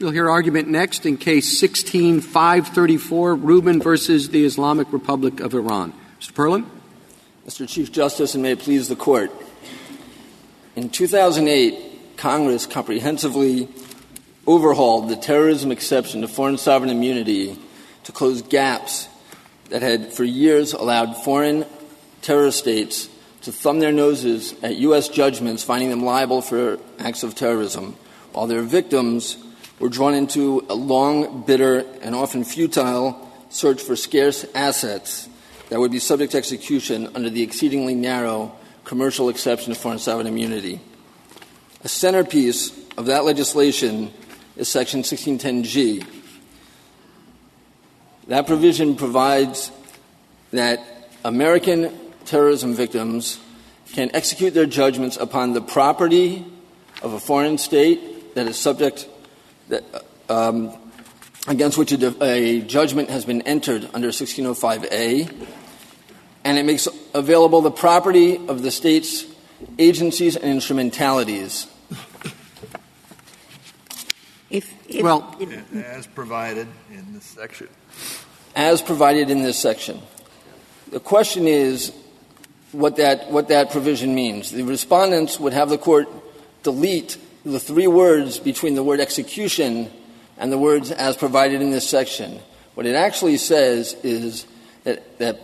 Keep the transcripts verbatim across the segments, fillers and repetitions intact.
You'll hear argument next in Case sixteen five thirty-four, Rubin versus the Islamic Republic of Iran. Mister Perlin? Mister Chief Justice, and may it please the Court, in two thousand eight, Congress comprehensively overhauled the terrorism exception to foreign sovereign immunity to close gaps that had for years allowed foreign terror states to thumb their noses at U S judgments, finding them liable for acts of terrorism, while their victims were drawn into a long, bitter, and often futile search for scarce assets that would be subject to execution under the exceedingly narrow commercial exception to foreign sovereign immunity. A centerpiece of that legislation is Section sixteen ten G. That provision provides that American terrorism victims can execute their judgments upon the property of a foreign state that is subject that, um, against which a, a judgment has been entered under sixteen oh five A, and it makes available the property of the state's agencies and instrumentalities. If, if, well, if, as provided in this section. As provided in this section. The question is what that, what that provision means. The respondents would have the Court delete the three words between the word execution and the words as provided in this section. What it actually says is that, that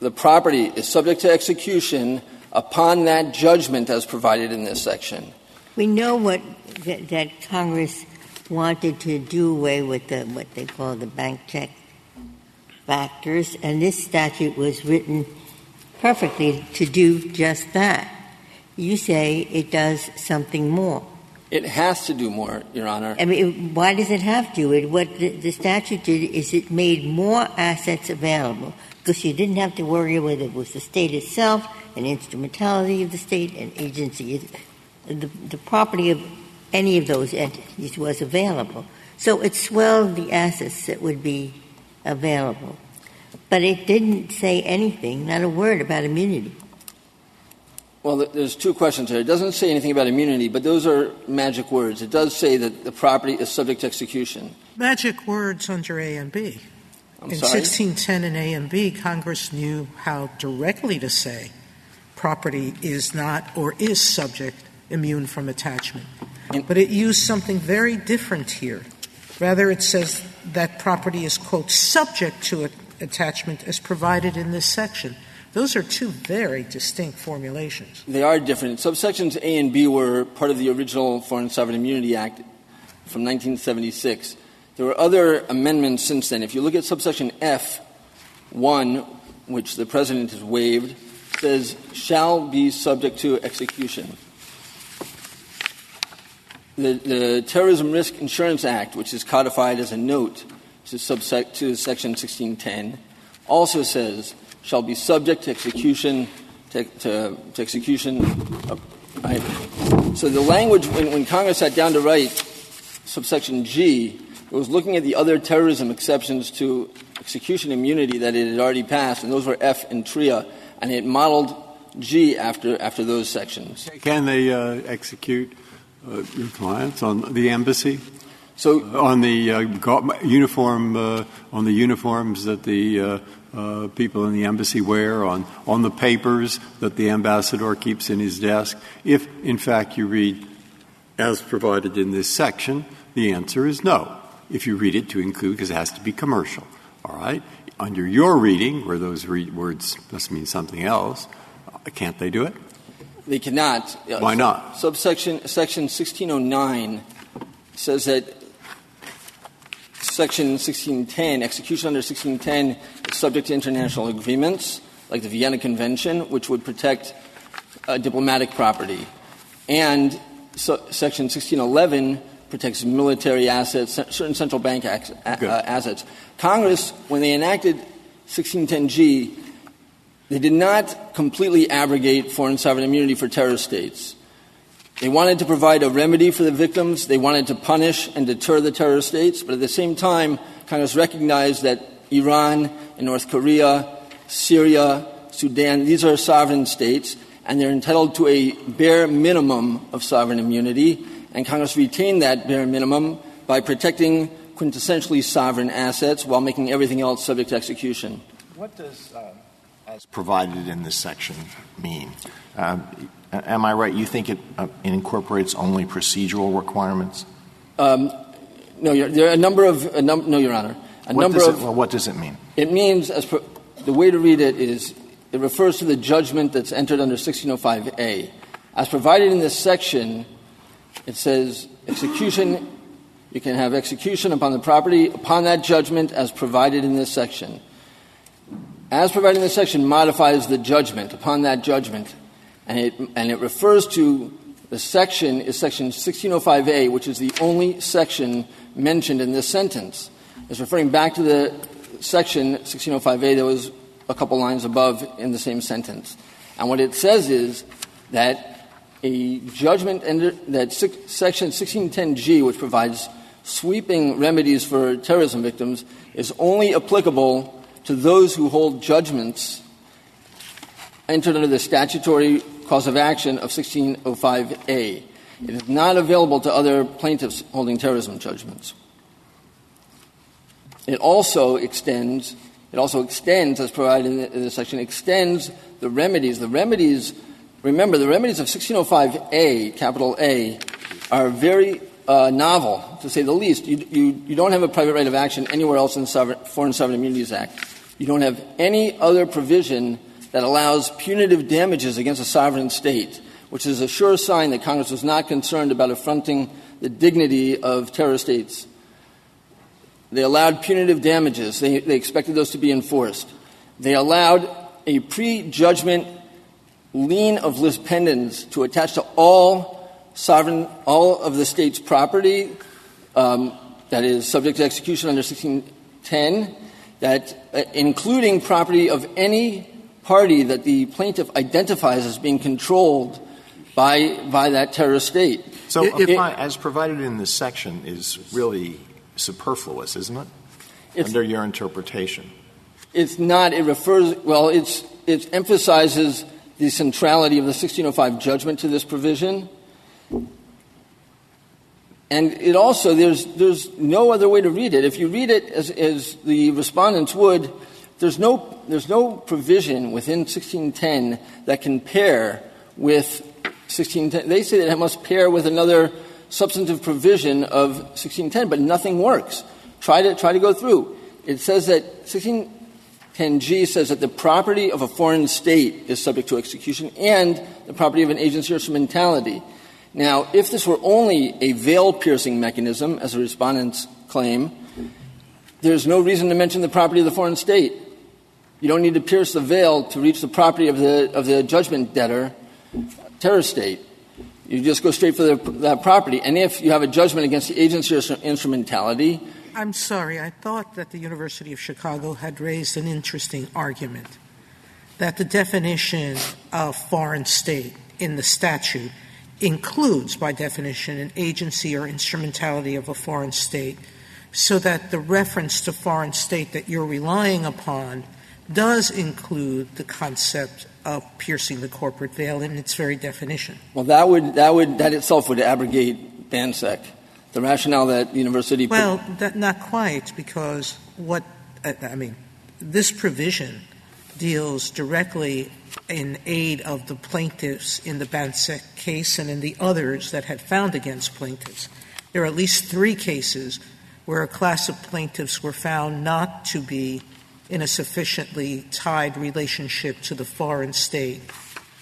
the property is subject to execution upon that judgment as provided in this section. We know what th- that Congress wanted to do away with the, what they call the Bancec factors, and this statute was written perfectly to do just that. You say it does something more. It has to do more, Your Honor. I mean, why does it have to? It, what the, the statute did is it made more assets available, because you didn't have to worry whether it was the state itself, an instrumentality of the state, an agency. The, the property of any of those entities was available. So it swelled the assets that would be available. But it didn't say anything, not a word about immunity. Well, there's two questions here. It doesn't say anything about immunity, but those are magic words. It does say that the property is subject to execution. Magic words under A and B. I'm In sorry? sixteen ten and A and B, Congress knew how directly to say property is not or is subject, immune from attachment. And but it used something very different here. Rather, it says that property is, quote, subject to attachment as provided in this section. Those are two very distinct formulations. They are different. Subsections A and B were part of the original Foreign Sovereign Immunity Act from nineteen seventy-six. There were other amendments since then. If you look at subsection F one, which the President has waived, says, shall be subject to execution. The, the Terrorism Risk Insurance Act, which is codified as a note to, subsec- to Section sixteen ten, also says shall be subject to execution, to, to, to execution, oh, right? So the language, when, when Congress sat down to write subsection G, it was looking at the other terrorism exceptions to execution immunity that it had already passed, and those were F and TRIA, and it modeled G after after those sections. Can they uh, execute uh, your clients on the embassy? So uh, on the uh, uniform, uh, on the uniforms that the uh, Uh, people in the embassy wear, on, on the papers that the ambassador keeps in his desk. If, in fact, you read, as provided in this section, the answer is no, if you read it to include, because it has to be commercial, all right? Under your reading, where those re- words must mean something else, uh, can't they do it? They cannot. Uh, Why not? Subsection Section sixteen oh nine says that Section sixteen ten, execution under sixteen ten is subject to international agreements, like the Vienna Convention, which would protect uh, diplomatic property. And so, Section sixteen eleven protects military assets, certain central bank ac- a- uh, assets. Congress, when they enacted sixteen ten G, they did not completely abrogate foreign sovereign immunity for terror states. They wanted to provide a remedy for the victims. They wanted to punish and deter the terror states. But at the same time, Congress recognized that Iran and North Korea, Syria, Sudan, these are sovereign states, and they're entitled to a bare minimum of sovereign immunity. And Congress retained that bare minimum by protecting quintessentially sovereign assets while making everything else subject to execution. What does uh, as provided in this section mean? Uh, am I right? You think it, uh, it incorporates only procedural requirements? Um, no, Your, there are a number of a num- – no, Your Honor. A what number does it, of, well, what does it mean? It means as pro- – the way to read it is it refers to the judgment that's entered under sixteen oh five A. As provided in this section, it says execution – you can have execution upon the property upon that judgment as provided in this section. As provided in this section modifies the judgment upon that judgment, and it and it refers to the section is section sixteen oh five A, which is the only section mentioned in this sentence. It's referring back to the section sixteen oh five A that was a couple lines above in the same sentence. And what it says is that a judgment under that six, section sixteen ten G, which provides sweeping remedies for terrorism victims, is only applicable to those who hold judgments entered under the statutory cause of action of sixteen oh five A. It is not available to other plaintiffs holding terrorism judgments. It also extends, it also extends, as provided in, the, in this section, extends the remedies. The remedies, remember, the remedies of sixteen oh five A, capital A, are very Uh, novel, to say the least. You, you, you don't have a private right of action anywhere else in the sovereign, Foreign Sovereign Immunities Act. You don't have any other provision that allows punitive damages against a sovereign state, which is a sure sign that Congress was not concerned about affronting the dignity of terror states. They allowed punitive damages. They, they expected those to be enforced. They allowed a prejudgment lien of lis pendens to attach to all sovereign, all of the state's property um, that is subject to execution under sixteen ten, that uh, including property of any party that the plaintiff identifies as being controlled by by that terrorist state. So, it, if it, I, as provided in this section, is really superfluous, isn't it? It's, under your interpretation, it's not. It refers well. It's it emphasizes the centrality of the sixteen oh five judgment to this provision. And it also, there's there's no other way to read it. If you read it as, as the respondents would, there's no there's no provision within sixteen ten that can pair with sixteen ten. They say that it must pair with another substantive provision of sixteen ten, but nothing works. Try to try to go through. It says that sixteen ten G says that the property of a foreign state is subject to execution and the property of an agency or instrumentality. Now, if this were only a veil-piercing mechanism, as the respondents claim, there's no reason to mention the property of the foreign state. You don't need to pierce the veil to reach the property of the of the judgment debtor, terror state. You just go straight for the, that property. And if you have a judgment against the agency or instrumentality — I'm sorry. I thought that the University of Chicago had raised an interesting argument, that the definition of foreign state in the statute — includes, by definition, an agency or instrumentality of a foreign state, so that the reference to foreign state that you're relying upon does include the concept of piercing the corporate veil in its very definition. Well, that would that would that itself would abrogate Bancec, the rationale that the university. Well, put- that, not quite, because what I, I mean, this provision deals directly in aid of the plaintiffs in the Bancec case and in the others that had found against plaintiffs. There are at least three cases where a class of plaintiffs were found not to be in a sufficiently tied relationship to the foreign state,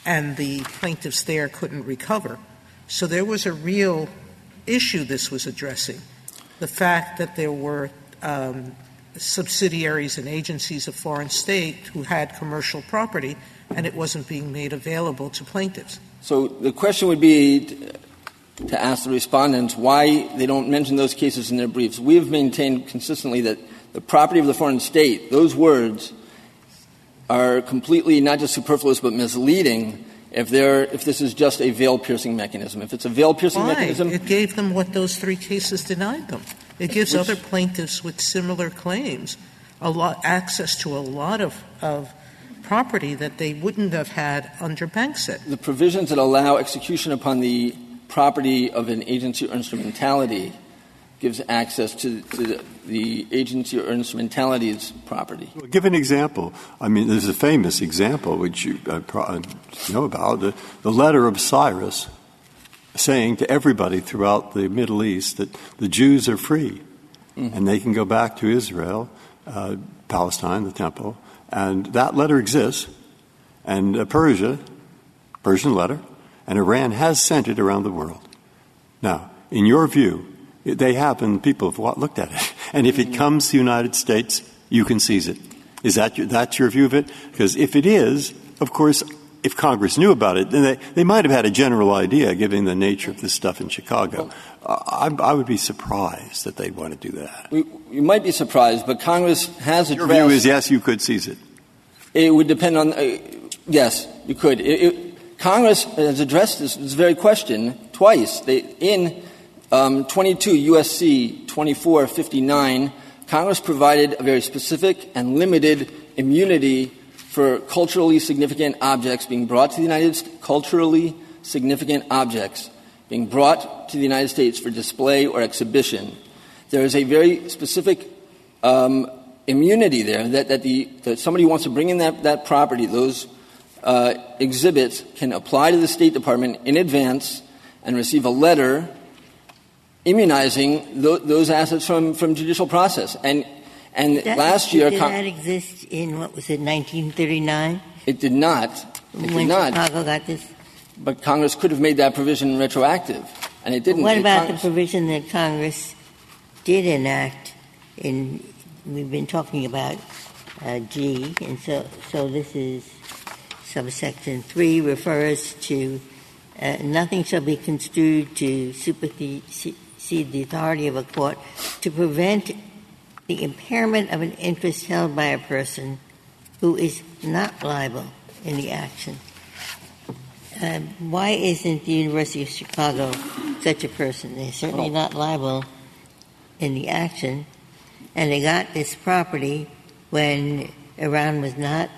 and the plaintiffs there couldn't recover. So there was a real issue this was addressing, the fact that there were um, subsidiaries and agencies of foreign state who had commercial property, and it wasn't being made available to plaintiffs. So the question would be to ask the respondents why they don't mention those cases in their briefs. We have maintained consistently that the property of the foreign state, those words, are completely not just superfluous but misleading if they're if this is just a veil-piercing mechanism. If it's a veil-piercing why? mechanism... It gave them what those three cases denied them. It gives which, other plaintiffs with similar claims a lot access to a lot of, of property that they wouldn't have had under Bancec. The provisions that allow execution upon the property of an agency or instrumentality gives access to, to the agency or instrumentality's property. Well, give an example. I mean, there's a famous example which you uh, pro- know about, the, the letter of Cyrus saying to everybody throughout the Middle East that the Jews are free mm-hmm. and they can go back to Israel, uh, Palestine, the temple. And that letter exists, and uh, Persia, Persian letter, and Iran has sent it around the world. Now, in your view, they happen. People have looked at it, and if it comes to the United States, you can seize it. Is that your, that's your view of it? Because if it is, of course, if Congress knew about it, then they, they might have had a general idea, given the nature of this stuff in Chicago. Uh, I, I would be surprised that they'd want to do that. We, you might be surprised, but Congress has addressed. Your view is yes, you could seize it. It would depend on uh, yes, you could. It, it, Congress has addressed this, this very question twice. They in. Um, twenty-two U S C twenty-four fifty-nine, Congress provided a very specific and limited immunity for culturally significant objects being brought to the United States, culturally significant objects being brought to the United States for display or exhibition. There is a very specific um, immunity there that, that, the, that somebody who wants to bring in that, that property, those uh, exhibits, can apply to the State Department in advance and receive a letter immunizing th- those assets from, from judicial process. And and that, last year... Did con- that exist in, what was it, nineteen thirty-nine? It did not. It did not. Chicago got this? But Congress could have made that provision retroactive, and it didn't. But what about Congress- the provision that Congress did enact in, we've been talking about uh, G, and so, so this is subsection three, refers to uh, nothing shall be construed to supersede the authority of a court to prevent the impairment of an interest held by a person who is not liable in the action. Uh, why isn't the University of Chicago such a person? They're certainly not liable in the action, and they got this property when Iran was not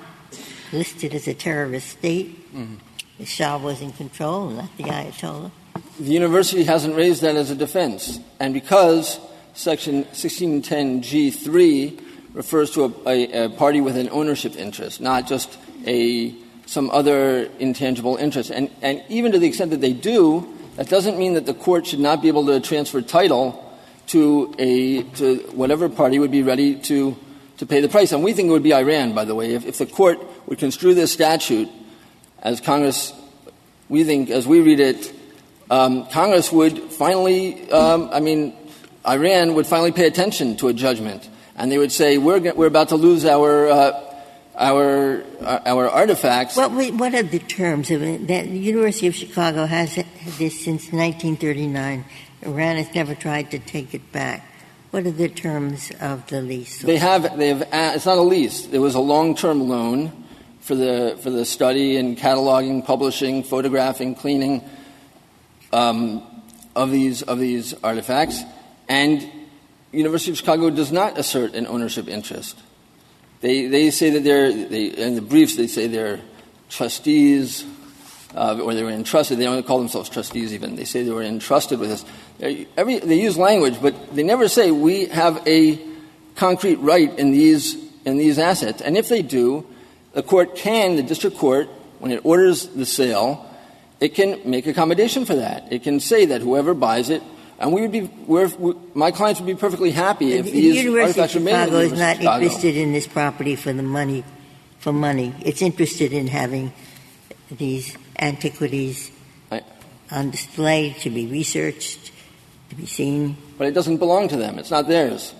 listed as a terrorist state. Mm-hmm. The Shah was in control, not the Ayatollah. The university hasn't raised that as a defense, and because Section sixteen ten G three refers to a, a, a party with an ownership interest, not just a some other intangible interest. And, and even to the extent that they do, that doesn't mean that the court should not be able to transfer title to a to whatever party would be ready to, to pay the price. And we think it would be Iran, by the way. If, if the court would construe this statute as Congress, we think, as we read it, Um, Congress would finally, um, I mean, Iran would finally pay attention to a judgment, and they would say, we're g- we're about to lose our uh, our uh, our artifacts. What well, what are the terms of it? The University of Chicago has this since nineteen thirty-nine. Iran has never tried to take it back. What are the terms of the lease? They have they have. Uh, it's not a lease. It was a long-term loan for the for the study and cataloging, publishing, photographing, cleaning. Um, of these of these artifacts, and University of Chicago does not assert an ownership interest. They they say that they're they, in the briefs they say they're trustees uh, or they were entrusted. They don't call themselves trustees even. They say they were entrusted with this. They, every they use language, but they never say we have a concrete right in these in these assets. And if they do, the court can the district court when it orders the sale. It can make accommodation for that. It can say that whoever buys it, and we would be, we're, we, my clients would be perfectly happy if the these University artifacts were made in the University of Chicago. The University of Chicago is not interested in this property for the money, for money. It's interested in having these antiquities I, on display to be researched, to be seen. But it doesn't belong to them. It's not theirs.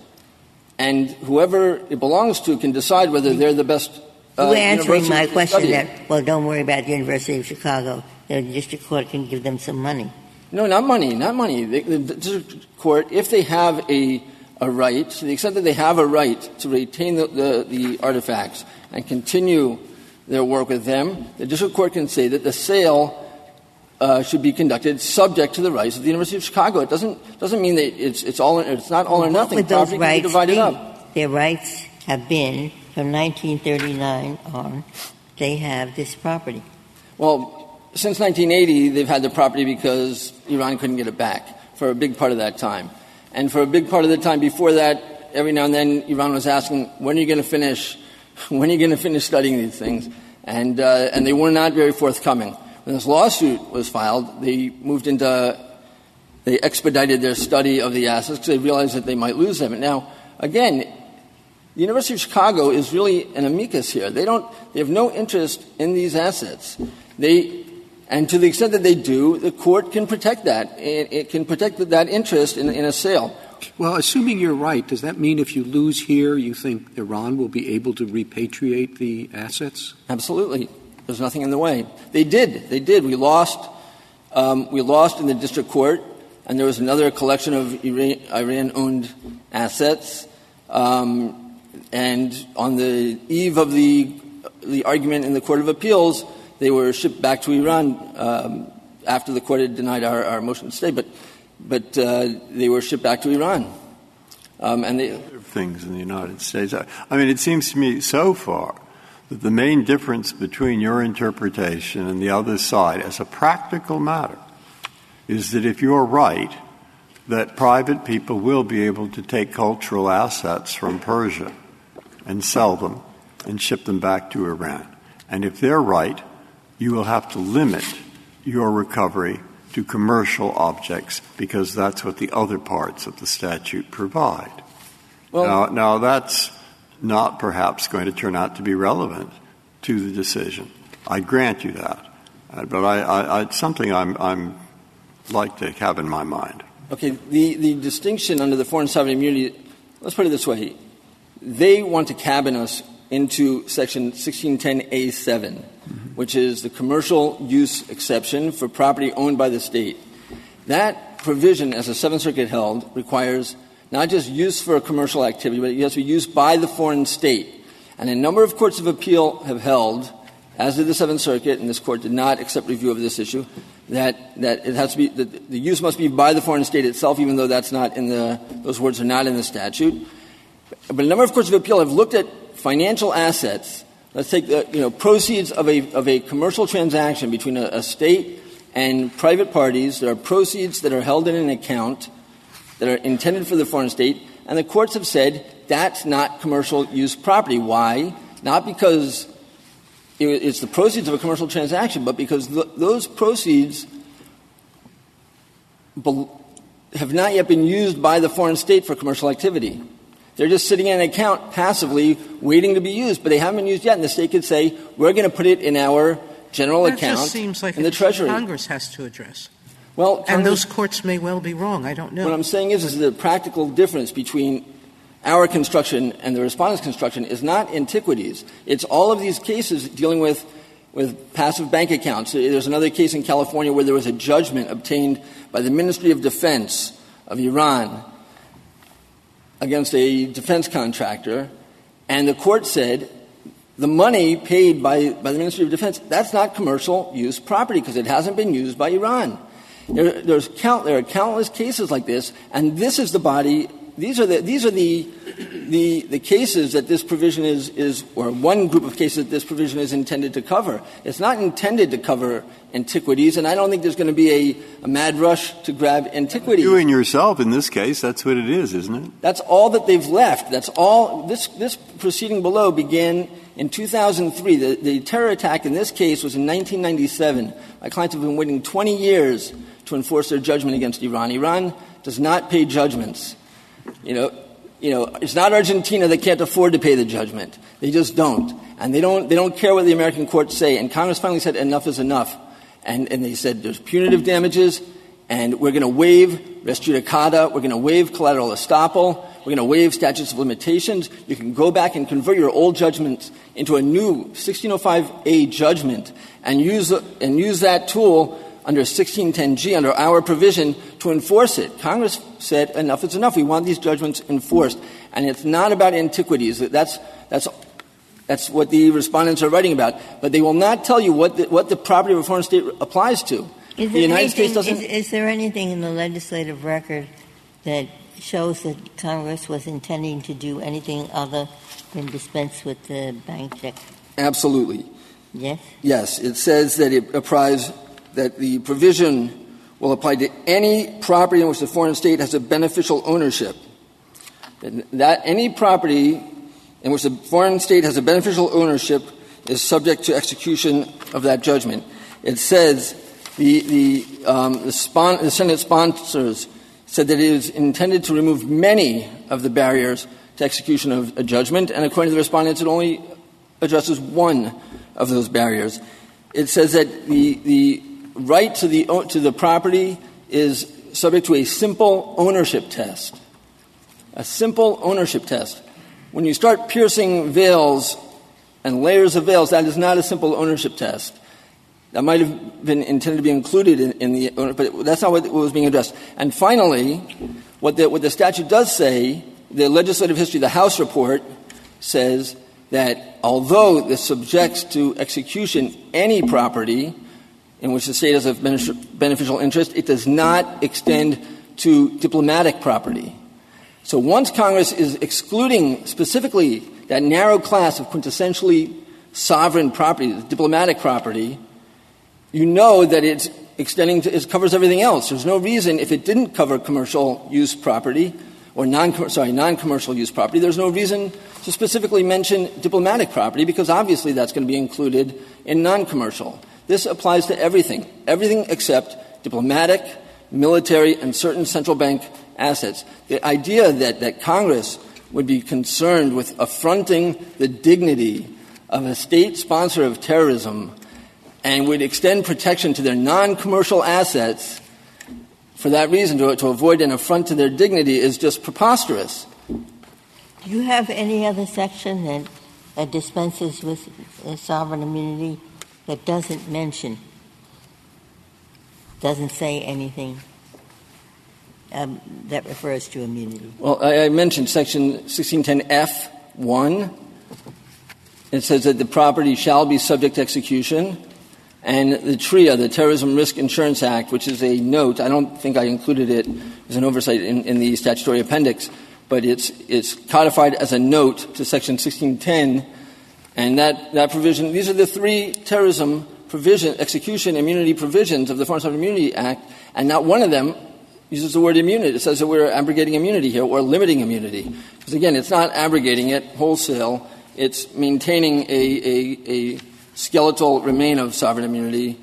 And whoever it belongs to can decide whether they're the best uh, We're answering my question that, well, don't worry about the University of Chicago. The district court can give them some money. No, not money, not money. The, the, the district court, if they have a a right, to the extent that they have a right to retain the, the, the artifacts and continue their work with them, the district court can say that the sale uh, should be conducted subject to the rights of the University of Chicago. It doesn't doesn't mean that it's it's all it's not all or nothing. What would those rights be divided up? Their rights have been from nineteen thirty-nine on. They have this property. Well. Since nineteen eighty, they've had the property because Iran couldn't get it back for a big part of that time. And for a big part of the time before that, every now and then Iran was asking, when are you going to finish? When are you going to finish studying these things? And, uh, and they were not very forthcoming. When this lawsuit was filed, they moved into, they expedited their study of the assets because they realized that they might lose them. And now, again, the University of Chicago is really an amicus here. They don't, they have no interest in these assets. They, and to the extent that they do, the court can protect that. It, it can protect that interest in, in a sale. Well, assuming you're right, does that mean if you lose here, you think Iran will be able to repatriate the assets? Absolutely. There's nothing in the way. They did. They did. We lost. Um, we lost in the district court, and there was another collection of Iran, Iran-owned assets. Um, and on the eve of the the argument in the Court of Appeals, they were shipped back to Iran um, after the court had denied our, our motion to stay. But. But uh, they were shipped back to Iran. Um, and they things in the United States. I, I mean, it seems to me so far that the main difference between your interpretation and the other side as a practical matter is that if you're right, that private people will be able to take cultural assets from Persia and sell them and ship them back to Iran. And if they're right, you will have to limit your recovery to commercial objects, because that's what the other parts of the statute provide. Well, now, now, that's not perhaps going to turn out to be relevant to the decision. I grant you that. Uh, but I, I, I, something I'm, I'm like to have in my mind. Okay. The, the distinction under the Foreign Sovereign Immunity, let's put it this way. They want to cabin us into Section sixteen ten A seven. Which is the commercial use exception for property owned by the state. That provision, as the Seventh Circuit held, requires not just use for a commercial activity, but it has to be used by the foreign state. And a number of courts of appeal have held, as did the Seventh Circuit, and this court did not accept review of this issue, that, that it has to be, that the use must be by the foreign state itself, even though that's not in the, those words are not in the statute. But a number of courts of appeal have looked at financial assets. Let's take the, you know, proceeds of a, of a commercial transaction between a, a state and private parties. There are proceeds that are held in an account that are intended for the foreign state. And the courts have said that's not commercial use property. Why? Not because it, it's the proceeds of a commercial transaction, but because th- those proceeds be- have not yet been used by the foreign state for commercial activity. They're just sitting in an account passively waiting to be used, but they haven't been used yet. And the state could say, we're going to put it in our general that account just seems like in the Treasury. Congress has to address. Well, Congress, and those courts may well be wrong. I don't know. What I'm saying is, is the practical difference between our construction and the respondent's construction is not antiquities. It's all of these cases dealing with, with passive bank accounts. There's another case in California where there was a judgment obtained by the Ministry of Defense of Iran against a defense contractor, and the court said the money paid by, by the Ministry of Defense, that's not commercial use property because it hasn't been used by Iran. There, there's count, there are countless cases like this, and this is the body, these are the, these are the, the, the cases that this provision is, is, or one group of cases that this provision is intended to cover. It's not intended to cover antiquities, and I don't think there's going to be a, a mad rush to grab antiquities. Doing yourself in this case, that's what it is, isn't it? That's all that they've left. That's all. This, this proceeding below began in two thousand three. The, the terror attack in this case was in nineteen ninety-seven. My clients have been waiting twenty years to enforce their judgment against Iran. Iran does not pay judgments. You know, you know, it's not Argentina that can't afford to pay the judgment. They just don't. And they don't, they don't care what the American courts say. And Congress finally said enough is enough. And, and they said there's punitive damages, and we're going to waive res judicata, we're going to waive collateral estoppel, we're going to waive statutes of limitations. You can go back and convert your old judgments into a new sixteen oh five A judgment and use, and use that tool under sixteen ten G, under our provision, to enforce it. Congress said enough is enough. We want these judgments enforced. And it's not about antiquities. That's, that's That's what the respondents are writing about. But they will not tell you what the, what the property of a foreign state applies to. Is the United anything, States doesn't. Is, is there anything in the legislative record that shows that Congress was intending to do anything other than dispense with the bank check? Absolutely. Yes? Yes. It says that it applies, that the provision will apply to any property in which the foreign state has a beneficial ownership. That any property in which the foreign state has a beneficial ownership is subject to execution of that judgment. It says the, the, um, the, spon- the Senate sponsors said that it is intended to remove many of the barriers to execution of a judgment, and according to the respondents, it only addresses one of those barriers. It says that the, the right to the, to the property is subject to a simple ownership test. A simple ownership test. When you start piercing veils and layers of veils, that is not a simple ownership test. That might have been intended to be included in, in the – but that's not what was being addressed. And finally, what the, what the statute does say, the legislative history, the House report, says that although this subjects to execution any property in which the state has a beneficial interest, it does not extend to diplomatic property. So once Congress is excluding specifically that narrow class of quintessentially sovereign property, diplomatic property, you know that it's extending to, it covers everything else. There's no reason if it didn't cover commercial use property or non sorry non-commercial use property. There's no reason to specifically mention diplomatic property because obviously that's going to be included in non-commercial. This applies to everything, everything except diplomatic, military, and certain central bank assets. The idea that, that Congress would be concerned with affronting the dignity of a state sponsor of terrorism and would extend protection to their non-commercial assets for that reason, to, to avoid an affront to their dignity, is just preposterous. Do you have any other section that uh, dispenses with uh, sovereign immunity that doesn't mention, doesn't say anything Um, that refers to immunity? Well, I, I mentioned Section sixteen ten F one. It says that the property shall be subject to execution. And the TRIA, the Terrorism Risk Insurance Act, which is a note. I don't think I included it as an oversight in, in the statutory appendix, but it's it's codified as a note to Section sixteen ten. And that, that provision, these are the three terrorism provision, execution immunity provisions of the Foreign Sovereign Immunity Act, and not one of them uses the word immunity. It says that we're abrogating immunity here or limiting immunity. Because, again, it's not abrogating it wholesale. It's maintaining a, a, a skeletal remain of sovereign immunity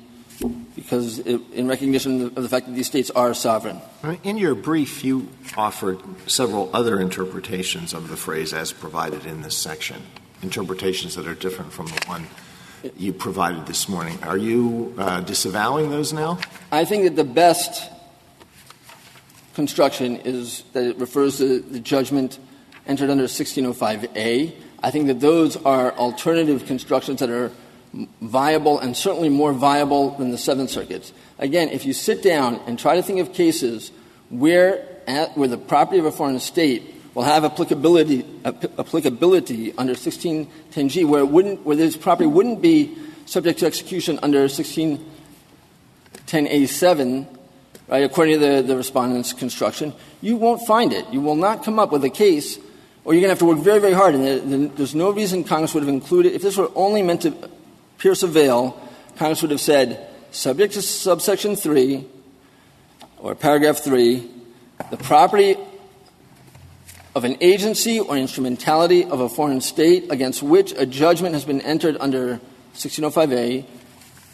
because it, in recognition of the fact that these states are sovereign. In your brief, you offered several other interpretations of the phrase as provided in this section, interpretations that are different from the one you provided this morning. Are you uh, disavowing those now? I think that the best construction is that it refers to the judgment entered under sixteen oh five A. I think that those are alternative constructions that are viable and certainly more viable than the Seventh Circuit's. Again, if you sit down and try to think of cases where at, where the property of a foreign state will have applicability ap- applicability under sixteen ten G, where it wouldn't, where this property wouldn't be subject to execution under sixteen ten A seven. Right, according to the, the respondent's construction, you won't find it. You will not come up with a case, or you're going to have to work very, very hard. And the, the, there's no reason Congress would have included — if this were only meant to pierce a veil, Congress would have said, subject to subsection three or paragraph three, the property of an agency or instrumentality of a foreign state against which a judgment has been entered under sixteen oh five A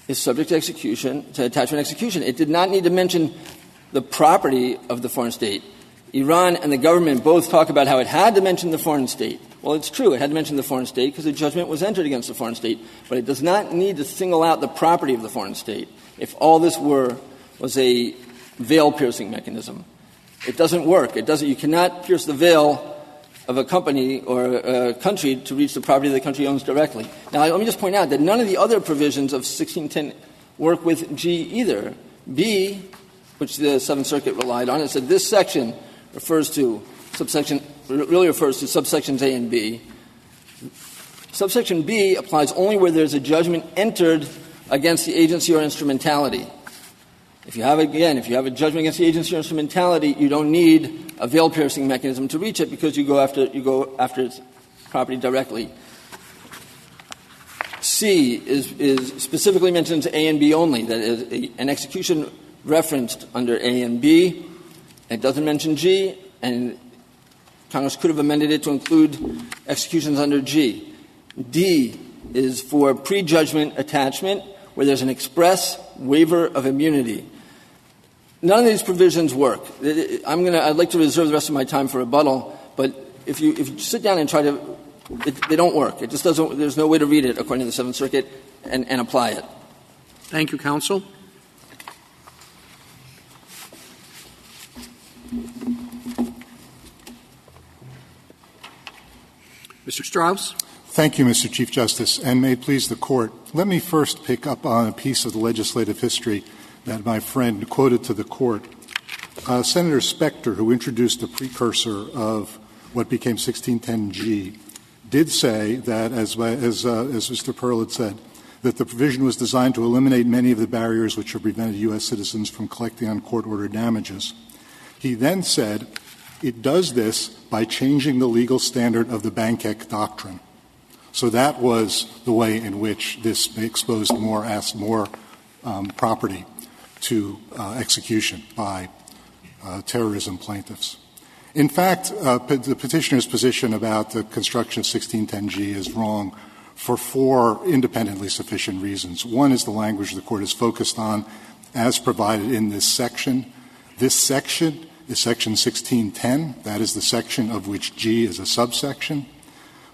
is subject to execution, to attachment execution. It did not need to mention the property of the foreign state. Iran and the government both talk about how it had to mention the foreign state. Well, it's true. It had to mention the foreign state because the judgment was entered against the foreign state. But it does not need to single out the property of the foreign state if all this were was a veil-piercing mechanism. It doesn't work. It doesn't. You cannot pierce the veil of a company or a country to reach the property the country owns directly. Now, let me just point out that none of the other provisions of sixteen ten work with G either. B, which the Seventh Circuit relied on, it said this section refers to subsection — really refers to subsections A and B. Subsection B applies only where there's a judgment entered against the agency or instrumentality. If you have, again, if you have a judgment against the agency or instrumentality, you don't need a veil-piercing mechanism to reach it because you go after, you go after its property directly. C is, is specifically mentions A and B only, that is, a, an execution referenced under A and B. It doesn't mention G, and Congress could have amended it to include executions under G. D is for prejudgment attachment, where there's an express waiver of immunity. None of these provisions work. I'm going to, I'd like to reserve the rest of my time for rebuttal, but if you, if you sit down and try to, it, they don't work. It just doesn't, there's no way to read it according to the Seventh Circuit and, and apply it. Thank you, counsel. Mister Strauss. Thank you, Mister Chief Justice, and may it please the Court. Let me first pick up on a piece of the legislative history that my friend quoted to the Court. Uh, Senator Specter, who introduced the precursor of what became sixteen ten G, did say that, as, as, uh, as Mister Perl had said, that the provision was designed to eliminate many of the barriers which have prevented U S citizens from collecting on court-ordered damages. He then said it does this by changing the legal standard of the Bancec doctrine. So that was the way in which this exposed more, asked more um, property to uh, execution by uh, terrorism plaintiffs. In fact, uh, p- the petitioner's position about the construction of sixteen ten G is wrong for four independently sufficient reasons. One is the language the Court is focused on as provided in this section. This section is Section sixteen ten. That is the section of which G is a subsection.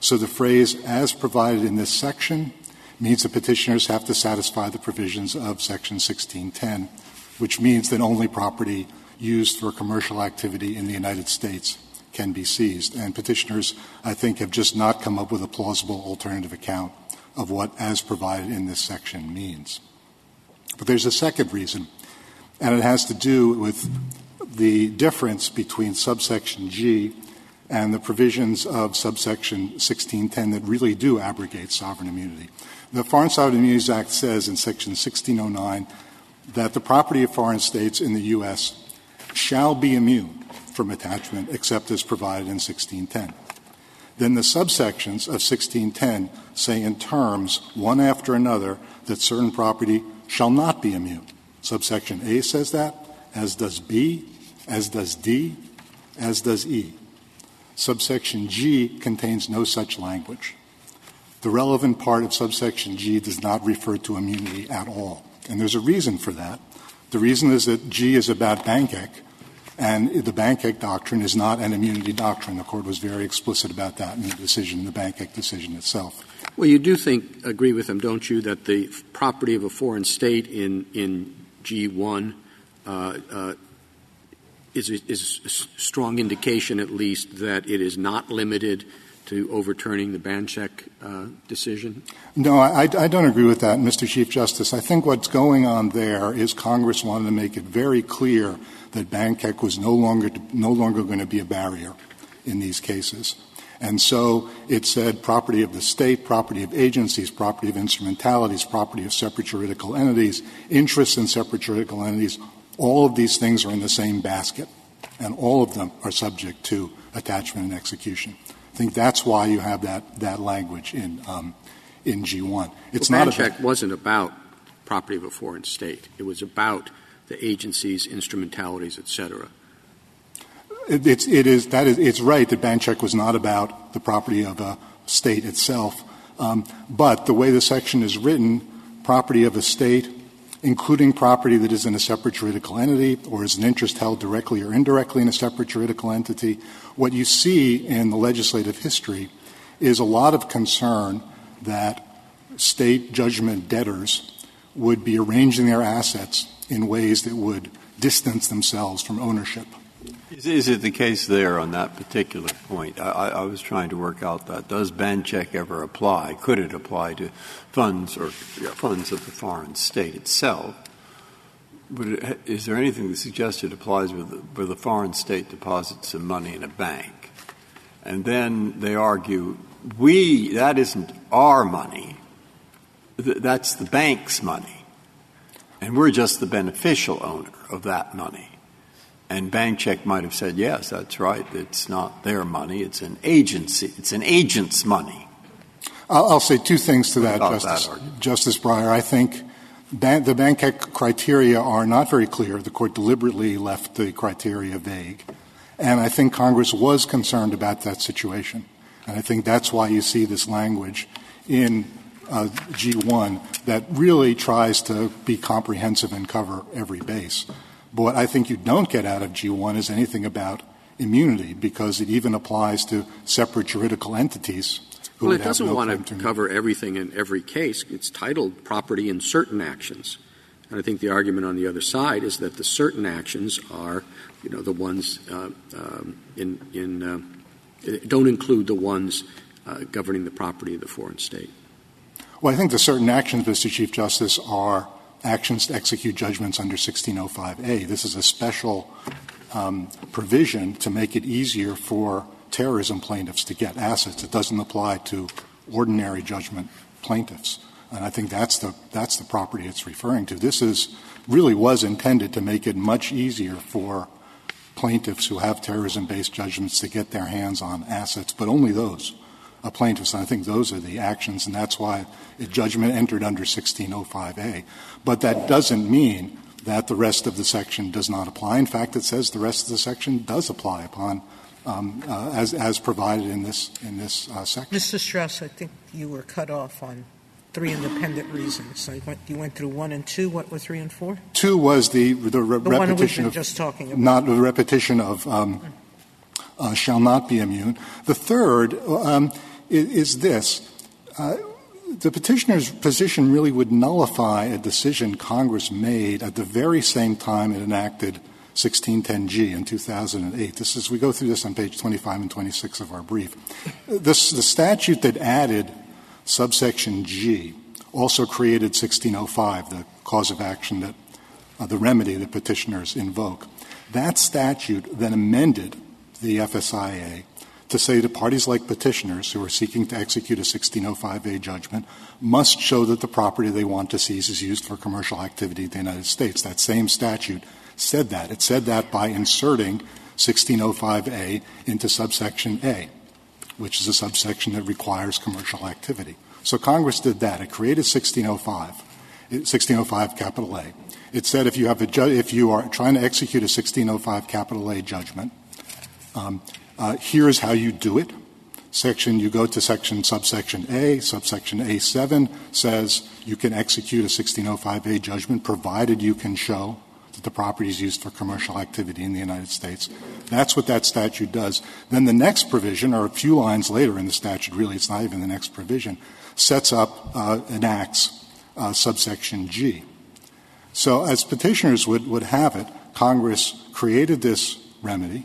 So the phrase, as provided in this section, means the petitioners have to satisfy the provisions of Section sixteen ten, which means that only property used for commercial activity in the United States can be seized. And petitioners, I think, have just not come up with a plausible alternative account of what as provided in this section means. But there's a second reason, and it has to do with the difference between subsection G and the provisions of subsection sixteen ten that really do abrogate sovereign immunity. The Foreign Sovereign Immunities Act says in Section sixteen oh nine that the property of foreign states in the U S shall be immune from attachment except as provided in sixteen ten. Then the subsections of sixteen ten say in terms, one after another, that certain property shall not be immune. Subsection A says that, as does B, as does D, as does E. Subsection G contains no such language. The relevant part of subsection G does not refer to immunity at all. And there's a reason for that. The reason is that G is about Bancec, and the Bancec doctrine is not an immunity doctrine. The Court was very explicit about that in the decision, in the Bancec decision itself. Well, you do think, agree with him, don't you, that the property of a foreign state in, in G one uh, uh, Is, is a strong indication, at least, that it is not limited to overturning the Bancec uh, decision? No, I, I don't agree with that, Mister Chief Justice. I think what's going on there is Congress wanted to make it very clear that Bancec was no longer no longer going to be a barrier in these cases. And so it said property of the state, property of agencies, property of instrumentalities, property of separate juridical entities, interests in separate juridical entities. All of these things are in the same basket, and all of them are subject to attachment and execution. I think that's why you have that, that language in um, in G one. It's well, not Bancec wasn't about property of a foreign state. It was about the agencies, instrumentalities, et cetera. It, it's, it is, that is, it's right that Bancec was not about the property of a state itself. Um, but the way the section is written, property of a state, including property that is in a separate juridical entity or is an interest held directly or indirectly in a separate juridical entity, what you see in the legislative history is a lot of concern that state judgment debtors would be arranging their assets in ways that would distance themselves from ownership. Is, is it the case there on that particular point? I, I was trying to work out that. Does Bancec ever apply? Could it apply to funds or yeah, funds of the foreign state itself? Would it, is there anything that suggests it applies where the, where the foreign state deposits some money in a bank? And then they argue, we, that isn't our money. Th- that's the bank's money. And we're just the beneficial owner of that money. And Bancec might have said, yes, that's right. It's not their money. It's an agency. It's an agent's money. I'll, I'll say two things to that, Justice, that Justice Breyer. I think ban- the Bancec criteria are not very clear. The Court deliberately left the criteria vague. And I think Congress was concerned about that situation. And I think that's why you see this language in uh, G one that really tries to be comprehensive and cover every base. But what I think you don't get out of G one is anything about immunity, because it even applies to separate juridical entities. Well, it doesn't no want to cover everything in every case. It's titled property in certain actions. And I think the argument on the other side is that the certain actions are, you know, the ones uh, um, in, in uh, don't include the ones uh, governing the property of the foreign state. Well, I think the certain actions, Mister Chief Justice, are actions to execute judgments under sixteen oh five A. This is a special um, provision to make it easier for terrorism plaintiffs to get assets. It doesn't apply to ordinary judgment plaintiffs. And I think that's the that's the property it's referring to. This is really was intended to make it much easier for plaintiffs who have terrorism-based judgments to get their hands on assets, but only those uh, plaintiffs. And I think those are the actions, and that's why a judgment entered under sixteen oh five A. But that doesn't mean that the rest of the section does not apply. In fact, it says the rest of the section does apply upon um, uh, as as provided in this in this uh, section. Mister Strauss, I think you were cut off on three independent reasons. So you went, you went through one and two. What were three and four? Two was the the, the repetition one we've been of just talking about. Not the repetition of um, uh, shall not be immune. The third um, is, is this: uh, the petitioner's position really would nullify a decision Congress made at the very same time it enacted sixteen ten G in two thousand eight. This is we go through this on page twenty-five and twenty-six of our brief. This the statute that added subsection G also created sixteen oh five, the cause of action that uh, the remedy that petitioners invoke. That statute then amended the F S I A to say that parties like petitioners who are seeking to execute a sixteen oh five A judgment must show that the property they want to seize is used for commercial activity in the United States. That same statute said that. It said that by inserting sixteen oh five A into subsection A, which is a subsection that requires commercial activity. So Congress did that. It created sixteen oh five, sixteen oh five capital A. It said if you have a ju- if you are trying to execute a sixteen oh five capital A judgment, um, uh, here is how you do it. Section you go to section subsection A. Subsection A seven says you can execute a sixteen oh five A judgment provided you can show that the property is used for commercial activity in the United States. That's what that statute does. Then the next provision, or a few lines later in the statute, really it's not even the next provision, sets up, uh, enacts uh, subsection G. So as petitioners would, would have it, Congress created this remedy,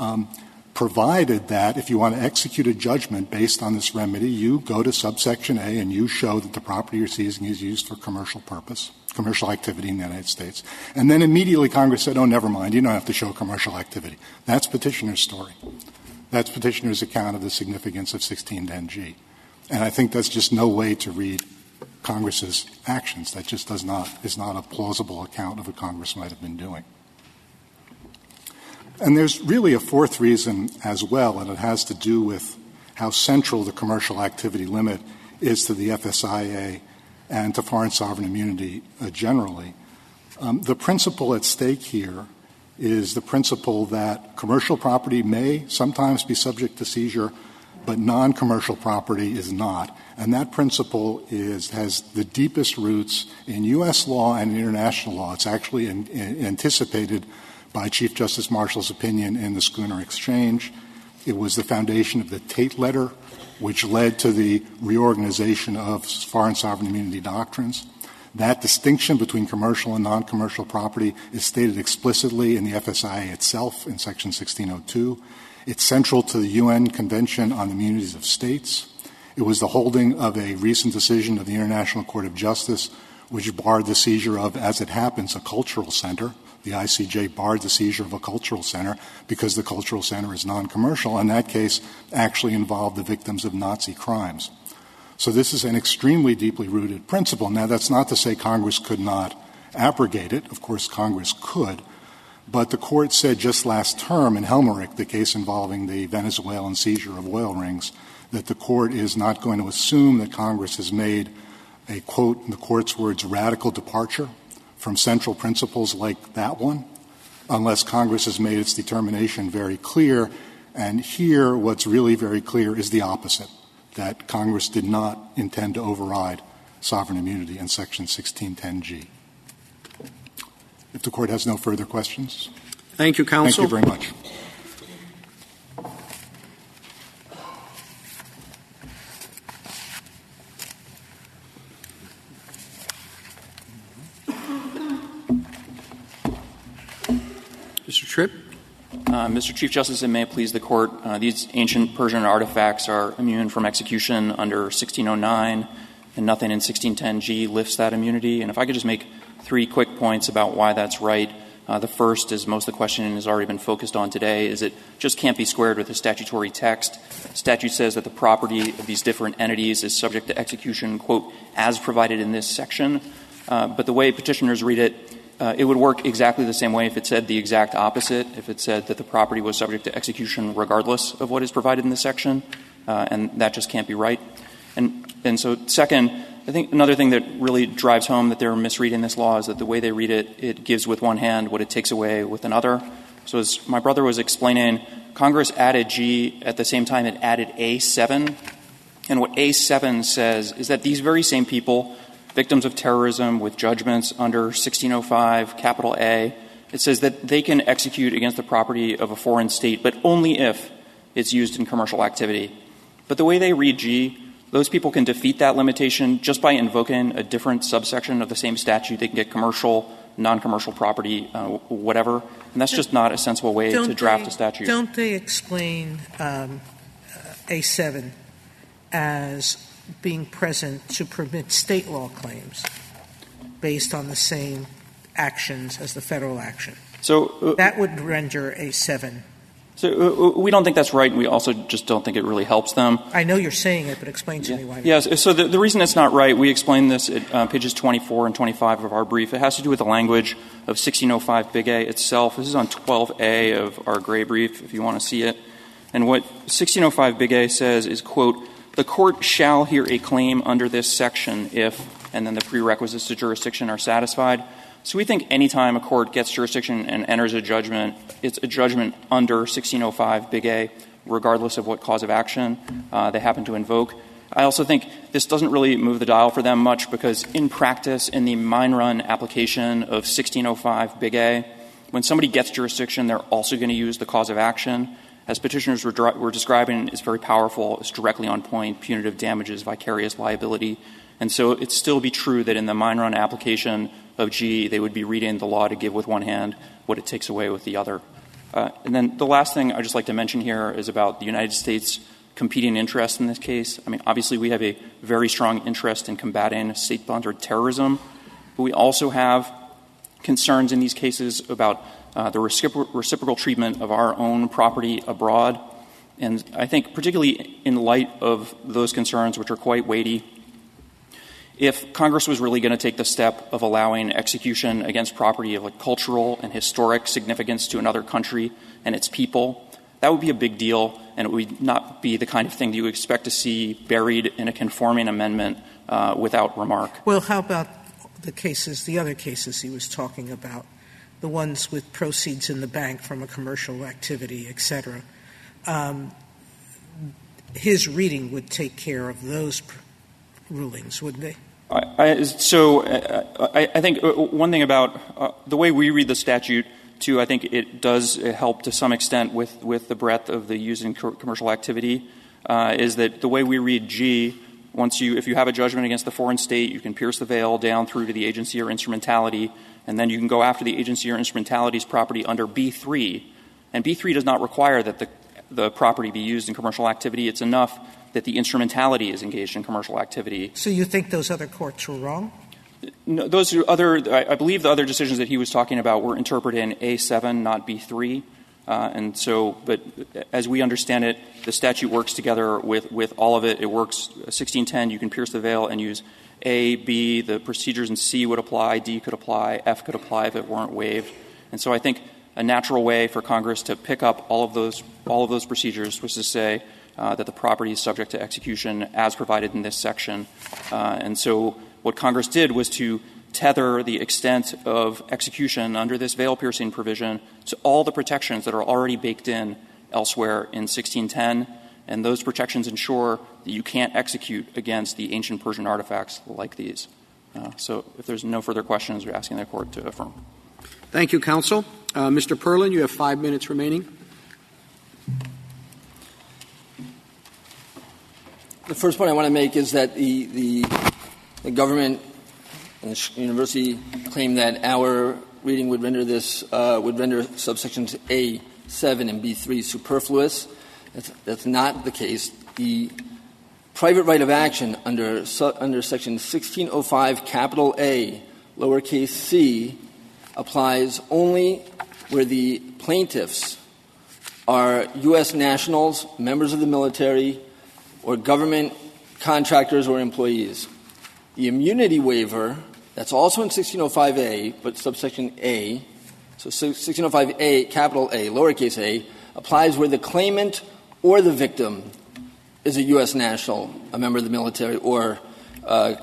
um, provided that if you want to execute a judgment based on this remedy, you go to subsection A and you show that the property you're seizing is used for commercial purpose. commercial activity in the United States. And then immediately Congress said, oh, never mind, you don't have to show commercial activity. That's petitioner's story. That's petitioner's account of the significance of sixteen ten G. And I think that's just no way to read Congress's actions. That just does not is not a plausible account of what Congress might have been doing. And there's really a fourth reason as well, and it has to do with how central the commercial activity limit is to the F S I A and to foreign sovereign immunity uh, generally. Um, the principle at stake here is the principle that commercial property may sometimes be subject to seizure, but non-commercial property is not. And that principle is has the deepest roots in U S law and international law. It's actually in, in anticipated by Chief Justice Marshall's opinion in the Schooner Exchange. It was the foundation of the Tate letter, which led to the reorganization of foreign sovereign immunity doctrines. That distinction between commercial and non-commercial property is stated explicitly in the F S I A itself in Section sixteen oh two. It's central to the U N Convention on Immunities of States. It was the holding of a recent decision of the International Court of Justice, which barred the seizure of, as it happens, a cultural center. The I C J barred the seizure of a cultural center because the cultural center is non-commercial, and that case actually involved the victims of Nazi crimes. So this is an extremely deeply rooted principle. Now, that's not to say Congress could not abrogate it. Of course, Congress could. But the Court said just last term in Helmerich, the case involving the Venezuelan seizure of oil rings, that the Court is not going to assume that Congress has made a, quote, in the Court's words, radical departure from central principles like that one, unless Congress has made its determination very clear. And here what's really very clear is the opposite, that Congress did not intend to override sovereign immunity in Section sixteen ten G. If the Court has no further questions. Thank you, Counsel. Thank you very much. Mister Tripp. Uh, Mister Chief Justice, and may it please the Court, uh, these ancient Persian artifacts are immune from execution under sixteen oh nine, and nothing in sixteen ten G lifts that immunity. And if I could just make three quick points about why that's right. Uh, the first is most of the question has already been focused on today, is it just can't be squared with the statutory text. The statute says that the property of these different entities is subject to execution, quote, as provided in this section. Uh, but the way petitioners read it, uh, it would work exactly the same way if it said the exact opposite, if it said that the property was subject to execution regardless of what is provided in this section, uh, and that just can't be right. And, and so second, I think another thing that really drives home that they're misreading this law is that the way they read it, it gives with one hand what it takes away with another. So as my brother was explaining, Congress added G at the same time it added A seven. And what A seven says is that these very same people, victims of terrorism with judgments under sixteen oh five, capital A, it says that they can execute against the property of a foreign state, but only if it's used in commercial activity. But the way they read G, those people can defeat that limitation just by invoking a different subsection of the same statute. They can get commercial, non-commercial property, uh, whatever. And that's just not a sensible way don't to draft they, a statute. Don't they explain um, A seven as being present to permit state law claims based on the same actions as the federal action? So uh, that would render A seven. So uh, we don't think that's right, and we also just don't think it really helps them. I know you're saying it, but explain to yeah. me why. Yes, so the, the reason it's not right, we explained this at uh, pages twenty-four and twenty-five of our brief. It has to do with the language of sixteen oh five big A itself. This is on twelve A of our gray brief, if you want to see it. And what sixteen oh five big A says is, quote, the court shall hear a claim under this section if, and then the prerequisites to jurisdiction are satisfied. So we think any time a court gets jurisdiction and enters a judgment, it's a judgment under sixteen oh five big A, regardless of what cause of action uh, they happen to invoke. I also think this doesn't really move the dial for them much because in practice, in the mine run application of sixteen oh five big A, when somebody gets jurisdiction, they're also going to use the cause of action. As petitioners were, dri- were describing, it's very powerful. It's directly on point, punitive damages, vicarious liability. And so it'd still be true that in the mine run application of G, they would be reading the law to give with one hand what it takes away with the other. Uh, and then the last thing I'd just like to mention here is about the United States' competing interest in this case. I mean, obviously, we have a very strong interest in combating state-sponsored terrorism, but we also have concerns in these cases about uh, the recipro- reciprocal treatment of our own property abroad. And I think particularly in light of those concerns, which are quite weighty, if Congress was really going to take the step of allowing execution against property of like cultural and historic significance to another country and its people, that would be a big deal, and it would not be the kind of thing that you expect to see buried in a conforming amendment uh, without remark. Well, how about the cases, the other cases he was talking about, the ones with proceeds in the bank from a commercial activity, et cetera? Um, his reading would take care of those pr- rulings, wouldn't they? I, I, so uh, I, I think one thing about uh, the way we read the statute, too, I think it does help to some extent with, with the breadth of the use in co- commercial activity, uh, is that the way we read G, once you, if you have a judgment against the foreign state, you can pierce the veil down through to the agency or instrumentality, and then you can go after the agency or instrumentality's property under B three. And B three does not require that the the property be used in commercial activity. It's enough that the instrumentality is engaged in commercial activity. So you think those other courts were wrong? No, those other – I believe the other decisions that he was talking about were interpreted in A seven, not B three. Uh, and so – but as we understand it, the statute works together with, with all of it. It works – sixteen ten, you can pierce the veil and use A, B, the procedures in C would apply, D could apply, F could apply if it weren't waived. And so I think a natural way for Congress to pick up all of those all of those procedures was to say – Uh, that the property is subject to execution as provided in this section. Uh, and so What Congress did was to tether the extent of execution under this veil-piercing provision to all the protections that are already baked in elsewhere in sixteen ten, and those protections ensure that you can't execute against the ancient Persian artifacts like these. Uh, so if there's no further questions, we're asking the Court to affirm. Thank you, Counsel. Uh, Mister Perlin, you have five minutes remaining. The first point I want to make is that the, the, the government and the university claim that our reading would render this uh, would render subsections A seven and B three superfluous. That's, that's not the case. The private right of action under su- under section sixteen oh five capital A lowercase c applies only where the plaintiffs are U S nationals, members of the military, or government contractors or employees. The immunity waiver, that's also in sixteen oh five A, but subsection A, so sixteen oh five A, capital A, lowercase a, applies where the claimant or the victim is a U S national, a member of the military, or uh,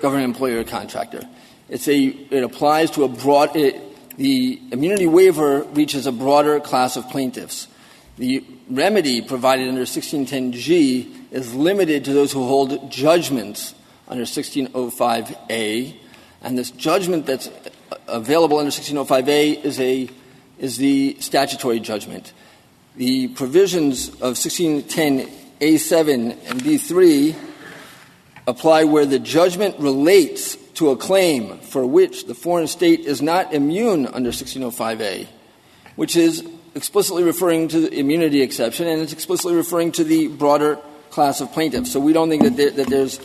government employer or contractor. It's a, it applies to a broad, it, the immunity waiver reaches a broader class of plaintiffs. The remedy provided under sixteen ten G is limited to those who hold judgments under sixteen oh five A, and this judgment that's available under sixteen oh five A is a is the statutory judgment. The provisions of sixteen ten A seven and B three apply where the judgment relates to a claim for which the foreign state is not immune under sixteen oh five A, which is explicitly referring to the immunity exception, and it's explicitly referring to the broader class of plaintiffs. So we don't think that there, that there's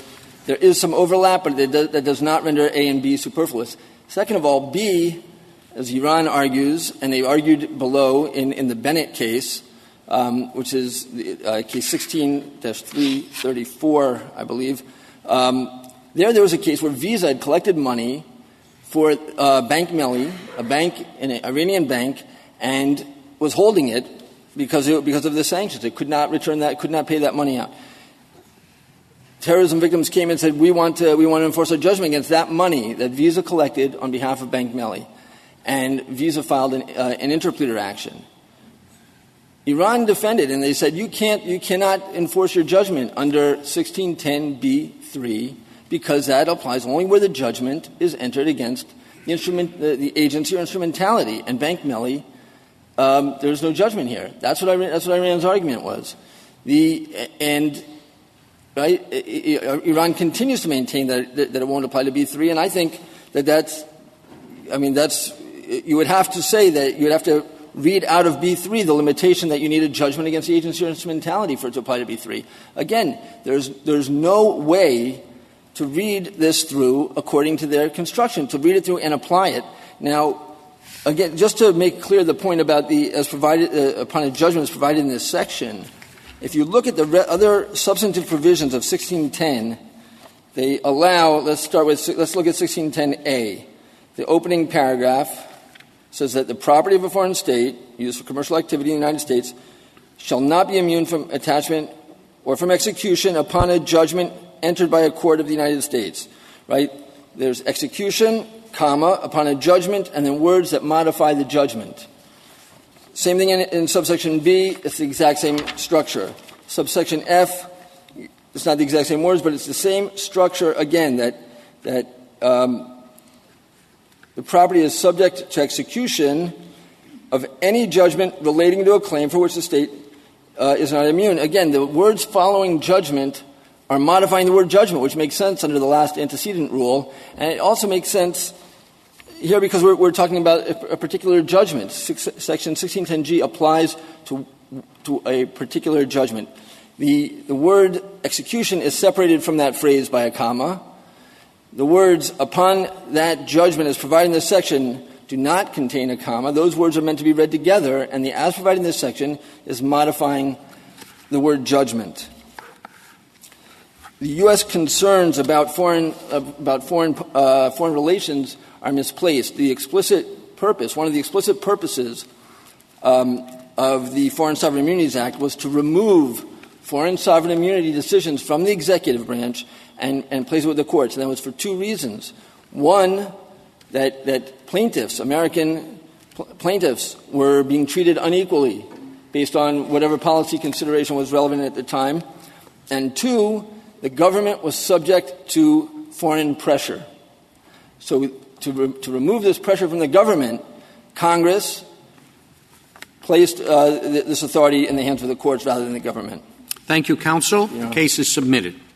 There is some overlap, but that does, that does not render A and B superfluous. Second of all, B, as Iran argues, and they argued below in, in the Bennett case, um, which is uh, case sixteen dash three thirty-four, I believe, um, there there was a case where Visa had collected money for uh, Bank Melli, a bank, an Iranian bank, and was holding it because it, because of the sanctions. It could not return that, could not pay that money out. Terrorism victims came and said, we want to we want to enforce a judgment against that money that Visa collected on behalf of Bank Melli. And Visa filed an, uh, an interpleader action. Iran defended, and they said, you can't, you cannot enforce your judgment under sixteen ten B three because that applies only where the judgment is entered against the instrument, the, the agency or instrumentality. And Bank Melli, um, there's no judgment here. That's what, Iran, that's what Iran's argument was. The, and... Right? Iran continues to maintain that, that it won't apply to B three, and I think that that's, I mean, that's, you would have to say that you would have to read out of B three the limitation that you need a judgment against the agency or instrumentality for it to apply to B three. Again, there's there's no way to read this through according to their construction, to read it through and apply it. Now, again, just to make clear the point about the, as provided, uh, upon a judgment as provided in this section, if you look at the re- other substantive provisions of sixteen ten, they allow, let's start with, let's look at sixteen ten A. The opening paragraph says that the property of a foreign state used for commercial activity in the United States shall not be immune from attachment or from execution upon a judgment entered by a court of the United States, right? There's execution, comma, upon a judgment, and then words that modify the judgment. Same thing in, in subsection B. It's the exact same structure. Subsection F, it's not the exact same words, but it's the same structure again, that that um, the property is subject to execution of any judgment relating to a claim for which the state uh, is not immune. Again, the words following judgment are modifying the word judgment, which makes sense under the last antecedent rule, and it also makes sense here, because we're, we're talking about a, a particular judgment. Six, section sixteen ten G applies to to a particular judgment. The, the word execution is separated from that phrase by a comma. The words upon that judgment as provided in this section do not contain a comma. Those words are meant to be read together, and the as provided in this section is modifying the word judgment. The U S concerns about foreign about foreign uh, foreign relations are misplaced. The explicit purpose, one of the explicit purposes um, of the Foreign Sovereign Immunities Act was to remove foreign sovereign immunity decisions from the executive branch and, and place it with the courts. And that was for two reasons. One, that, that plaintiffs, American pl- plaintiffs, were being treated unequally based on whatever policy consideration was relevant at the time. And two, the government was subject to foreign pressure. So to, re- to remove this pressure from the government, Congress placed uh, th- this authority in the hands of the courts rather than the government. Thank you, counsel. Yeah. The case is submitted.